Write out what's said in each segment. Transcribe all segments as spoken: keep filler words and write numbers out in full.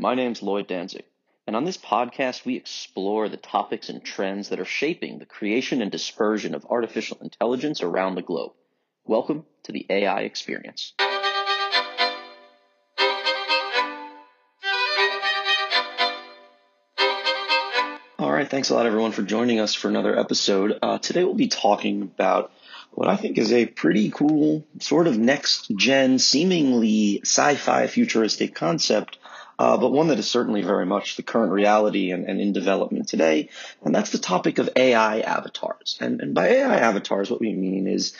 My name's Lloyd Danzig, and on this podcast we explore the topics and trends that are shaping the creation and dispersion of artificial intelligence around the globe. Welcome to the A I Experience. All right, thanks a lot everyone for joining us for another episode. Uh, today we'll be talking about what I think is a pretty cool sort of next-gen, seemingly sci-fi futuristic concept, uh, but one that is certainly very much the current reality and, and in development today, and that's the topic of A I avatars. And, and by A I avatars, what we mean is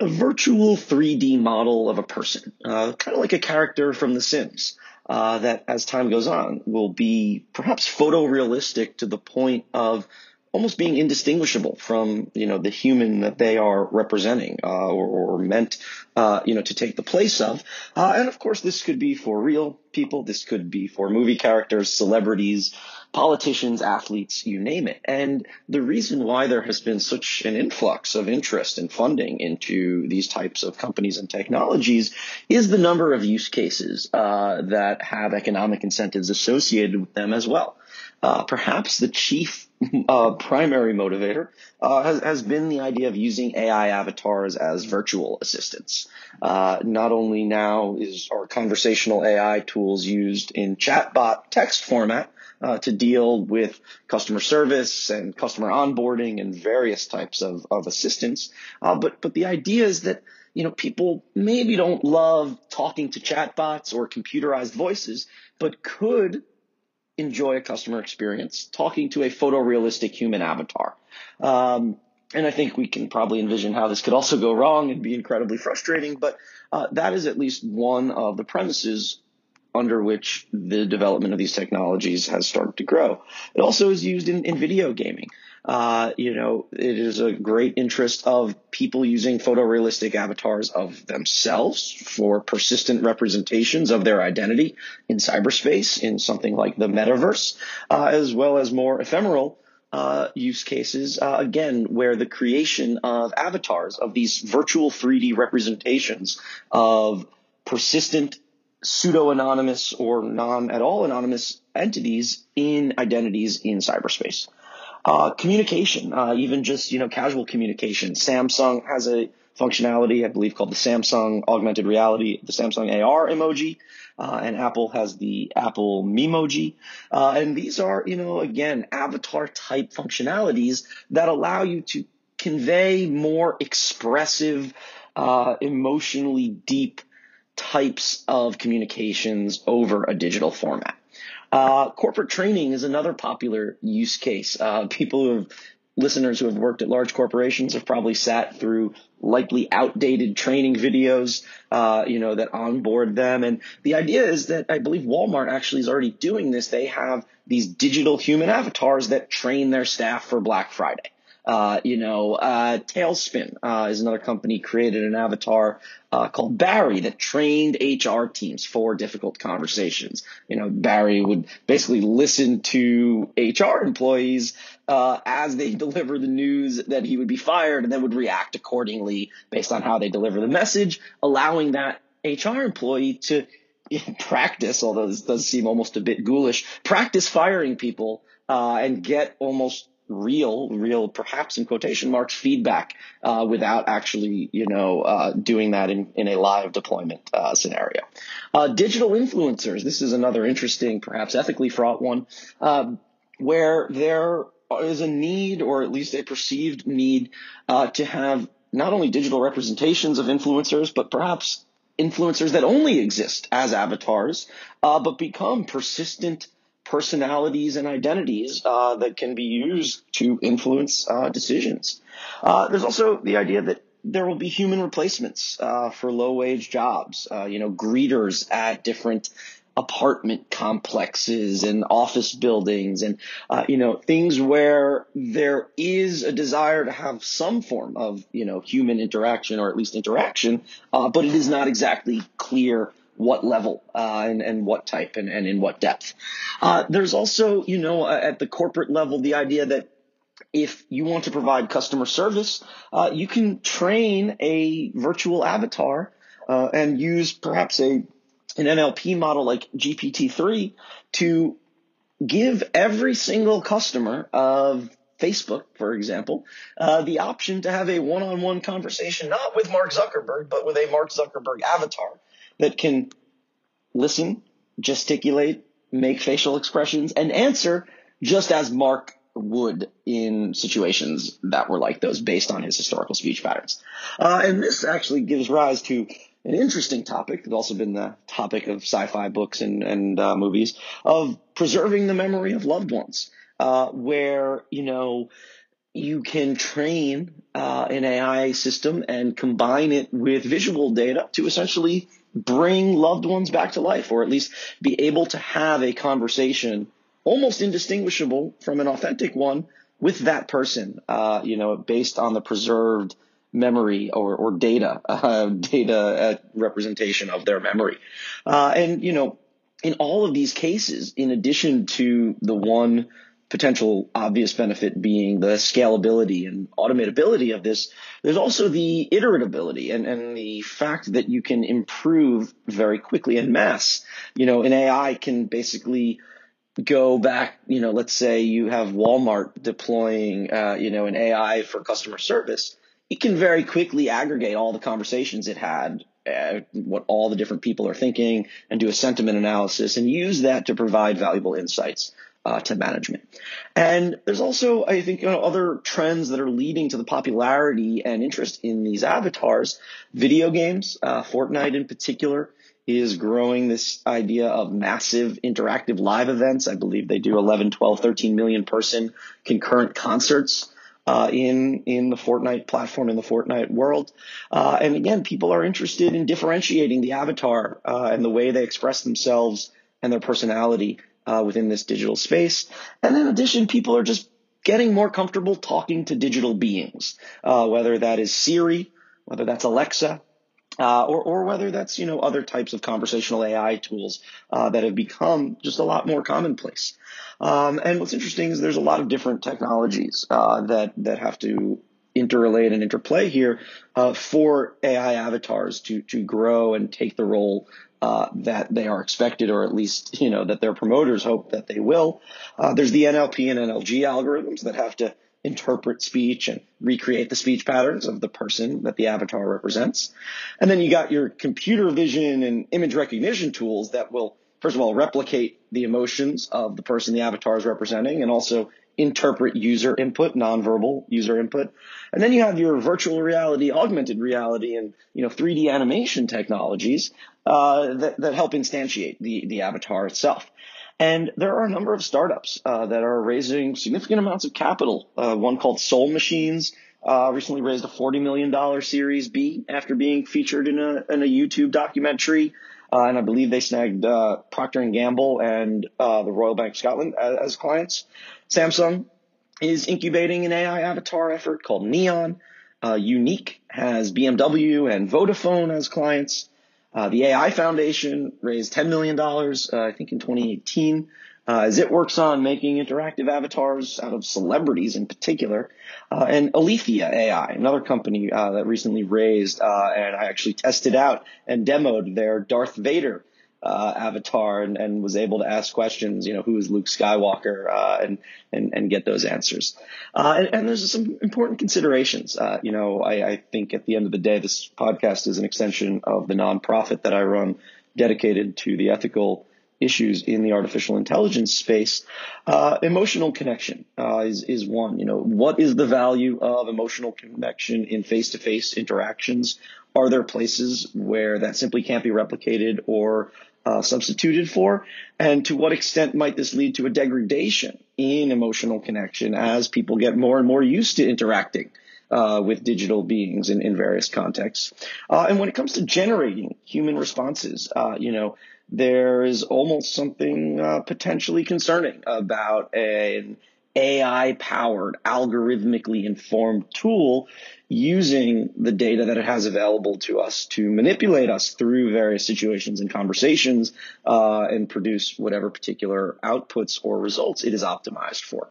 a virtual three D model of a person, uh, kind of like a character from The Sims, uh, that as time goes on will be perhaps photorealistic to the point of almost being indistinguishable from, you know, the human that they are representing uh, or, or meant, uh, you know, to take the place of. Uh, and, of course, this could be for real people. This could be for movie characters, celebrities, politicians, athletes, you name it. And the reason why there has been such an influx of interest and funding into these types of companies and technologies is the number of use cases uh, that have economic incentives associated with them as well. Uh, perhaps the chief Uh, primary motivator uh, has, has been the idea of using A I avatars as virtual assistants. Uh, not only now is our conversational A I tools used in chatbot text format uh, to deal with customer service and customer onboarding and various types of, of assistance, uh, but but the idea is that, you know, people maybe don't love talking to chatbots or computerized voices, but could enjoy a customer experience talking to a photorealistic human avatar. Um, and I think we can probably envision how this could also go wrong and be incredibly frustrating, but uh, that is at least one of the premises under which the development of these technologies has started to grow. It also is used in, in video gaming. Uh, you know, it is a great interest of people using photorealistic avatars of themselves for persistent representations of their identity in cyberspace, in something like the metaverse, uh, as well as more ephemeral uh, use cases, uh, again, where the creation of avatars, of these virtual three D representations of persistent pseudo-anonymous or non-at-all anonymous entities in identities in cyberspace. Uh, communication, uh, even just, you know, casual communication. Samsung has a functionality, I believe, called the Samsung Augmented Reality, the Samsung A R emoji, uh, and Apple has the Apple Memoji. Uh, and these are, you know, again, avatar-type functionalities that allow you to convey more expressive, uh, emotionally deep types of communications over a digital format. Uh, corporate training is another popular use case. Uh, people who have, listeners who have worked at large corporations have probably sat through likely outdated training videos, uh, you know, that onboard them. And the idea is that I believe Walmart actually is already doing this. They have these digital human avatars that train their staff for Black Friday. Uh, you know, uh, Tailspin uh, is another company, created an avatar uh, called Barry that trained H R teams for difficult conversations. You know, Barry would basically listen to H R employees uh, as they deliver the news that he would be fired, and then would react accordingly based on how they deliver the message, allowing that H R employee to practice, although this does seem almost a bit ghoulish, practice firing people uh, and get almost real, real, perhaps in quotation marks, feedback uh, without actually, you know, uh, doing that in, in a live deployment uh, scenario. Uh, digital influencers. This is another interesting, perhaps ethically fraught one, uh, where there is a need, or at least a perceived need, uh, to have not only digital representations of influencers, but perhaps influencers that only exist as avatars, uh, but become persistent personalities and identities uh, that can be used to influence uh, decisions. Uh, there's also the idea that there will be human replacements uh, for low-wage jobs, uh, you know, greeters at different apartment complexes and office buildings and, uh, you know, things where there is a desire to have some form of, you know, human interaction, or at least interaction, uh, but it is not exactly clear what level uh, and, and what type and, and in what depth. Uh, there's also, you know, at the corporate level, the idea that if you want to provide customer service, uh, you can train a virtual avatar uh, and use perhaps a an N L P model like G P T three to give every single customer of Facebook, for example, uh, the option to have a one-on-one conversation, not with Mark Zuckerberg, but with a Mark Zuckerberg avatar that can listen, gesticulate, make facial expressions, and answer just as Mark would in situations that were like those based on his historical speech patterns. Uh, and this actually gives rise to an interesting topic that's also been the topic of sci-fi books and, and uh, movies of preserving the memory of loved ones, uh, where, you know, you can train uh, an A I system and combine it with visual data to essentially bring loved ones back to life, or at least be able to have a conversation almost indistinguishable from an authentic one with that person, uh, you know, based on the preserved memory or, or data, uh, data uh, representation of their memory. Uh, and, you know, in all of these cases, in addition to the one potential obvious benefit being the scalability and automatability of this, there's also the iteratability and, and the fact that you can improve very quickly en masse. You know, an A I can basically go back, you know, let's say you have Walmart deploying, uh, you know, an A I for customer service. It can very quickly aggregate all the conversations it had, uh, what all the different people are thinking, and do a sentiment analysis and use that to provide valuable insights uh, to management. And there's also, I think, you know, other trends that are leading to the popularity and interest in these avatars. Video games, uh, Fortnite in particular, is growing this idea of massive interactive live events. I believe they do eleven, twelve, thirteen million person concurrent concerts Uh, in in the Fortnite platform, in the Fortnite world. Uh, and again, people are interested in differentiating the avatar uh, and the way they express themselves and their personality uh, within this digital space. And in addition, people are just getting more comfortable talking to digital beings, uh, whether that is Siri, whether that's Alexa, uh, or, or whether that's, you know, other types of conversational A I tools uh, that have become just a lot more commonplace. Um, and what's interesting is there's a lot of different technologies uh, that that have to interrelate and interplay here uh, for A I avatars to to grow and take the role uh, that they are expected, or at least, you know, that their promoters hope that they will. Uh, there's the N L P and N L G algorithms that have to interpret speech and recreate the speech patterns of the person that the avatar represents. And then you got your computer vision and image recognition tools that will, first of all, replicate the emotions of the person the avatar is representing and also interpret user input, nonverbal user input. And then you have your virtual reality, augmented reality, and, you know, three D animation technologies uh, that, that help instantiate the, the avatar itself. And there are a number of startups uh, that are raising significant amounts of capital. Uh, one called Soul Machines uh, recently raised a forty million dollars Series B after being featured in a, in a YouTube documentary. Uh, and I believe they snagged uh, Procter and Gamble and uh, the Royal Bank of Scotland as, as clients. Samsung is incubating an A I avatar effort called Neon. Uh, Unique has B M W and Vodafone as clients. Uh, the A I Foundation raised ten million dollars, uh, I think, in twenty eighteen. Uh, Zit works on making interactive avatars out of celebrities in particular. Uh, and Aletheia A I, another company uh, that recently raised, uh, and I actually tested out and demoed their Darth Vader uh, avatar and, and was able to ask questions, you know, who is Luke Skywalker, uh, and, and, and get those answers. Uh, and, and there's some important considerations. Uh, you know, I, I think at the end of the day, this podcast is an extension of the nonprofit that I run dedicated to the ethical issues in the artificial intelligence space. Uh, emotional connection uh, is, is one. You know, what is the value of emotional connection in face-to-face interactions? Are there places where that simply can't be replicated or uh, substituted for? And to what extent might this lead to a degradation in emotional connection as people get more and more used to interacting Uh, with digital beings in, in various contexts? Uh, and when it comes to generating human responses, uh, you know, there is almost something uh, potentially concerning about an A I-powered, algorithmically informed tool using the data that it has available to us to manipulate us through various situations and conversations uh, and produce whatever particular outputs or results it is optimized for.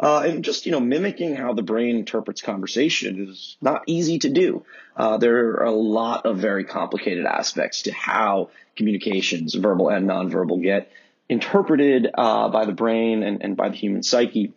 Uh, and just, you know, mimicking how the brain interprets conversation is not easy to do. Uh, there are a lot of very complicated aspects to how communications, verbal and nonverbal, get interpreted uh, by the brain and, and by the human psyche.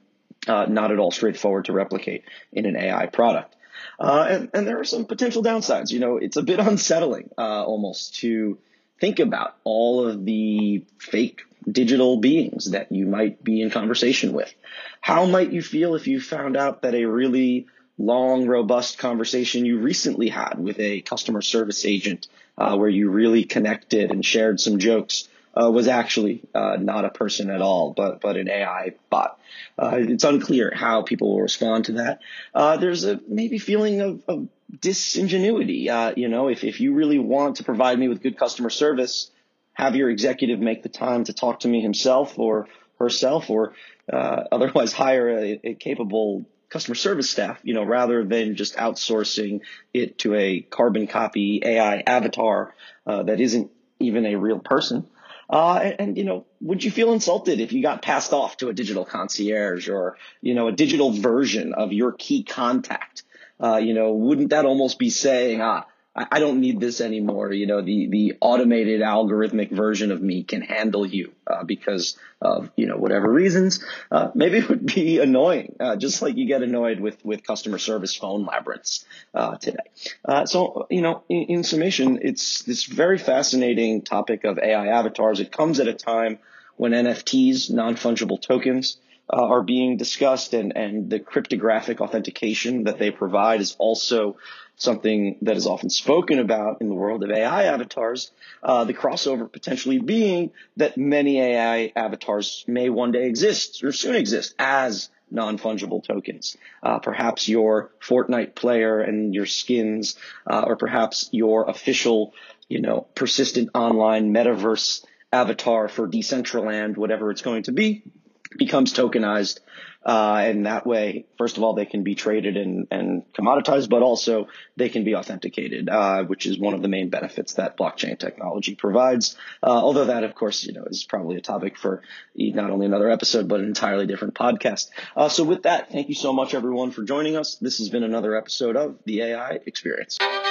Uh, not at all straightforward to replicate in an A I product. Uh, and, and there are some potential downsides. You know, it's a bit unsettling uh, almost to think about all of the fake digital beings that you might be in conversation with. How might you feel if you found out that a really long, robust conversation you recently had with a customer service agent uh, where you really connected and shared some jokes Uh, was actually uh, not a person at all, but but an A I bot? Uh, it's unclear how people will respond to that. Uh, there's a maybe feeling of, of disingenuity. Uh, you know, if, if you really want to provide me with good customer service, have your executive make the time to talk to me himself or herself, or uh, otherwise hire a, a capable customer service staff, you know, rather than just outsourcing it to a carbon copy A I avatar uh, that isn't even a real person. Uh, and, and, you know, would you feel insulted if you got passed off to a digital concierge or, you know, a digital version of your key contact? Uh, you know, wouldn't that almost be saying, ah, I don't need this anymore. You know, the, the automated algorithmic version of me can handle you uh, because of, you know, whatever reasons. Uh, maybe it would be annoying, uh, just like you get annoyed with, with customer service phone labyrinths uh, today. Uh, so, you know, in, in summation, it's this very fascinating topic of A I avatars. It comes at a time when N F Ts, non-fungible tokens, Uh, are being discussed, and, and the cryptographic authentication that they provide is also something that is often spoken about in the world of A I avatars, uh, the crossover potentially being that many A I avatars may one day exist or soon exist as non-fungible tokens. Uh, perhaps your Fortnite player and your skins, uh, or perhaps your official, you know, persistent online metaverse avatar for Decentraland, whatever it's going to be, becomes tokenized, uh, and that way, first of all, they can be traded and, and commoditized, but also they can be authenticated, uh, which is one of the main benefits that blockchain technology provides. Uh, although that, of course, you know, is probably a topic for not only another episode, but an entirely different podcast. Uh, so with that, thank you so much, everyone, for joining us. This has been another episode of The A I Experience.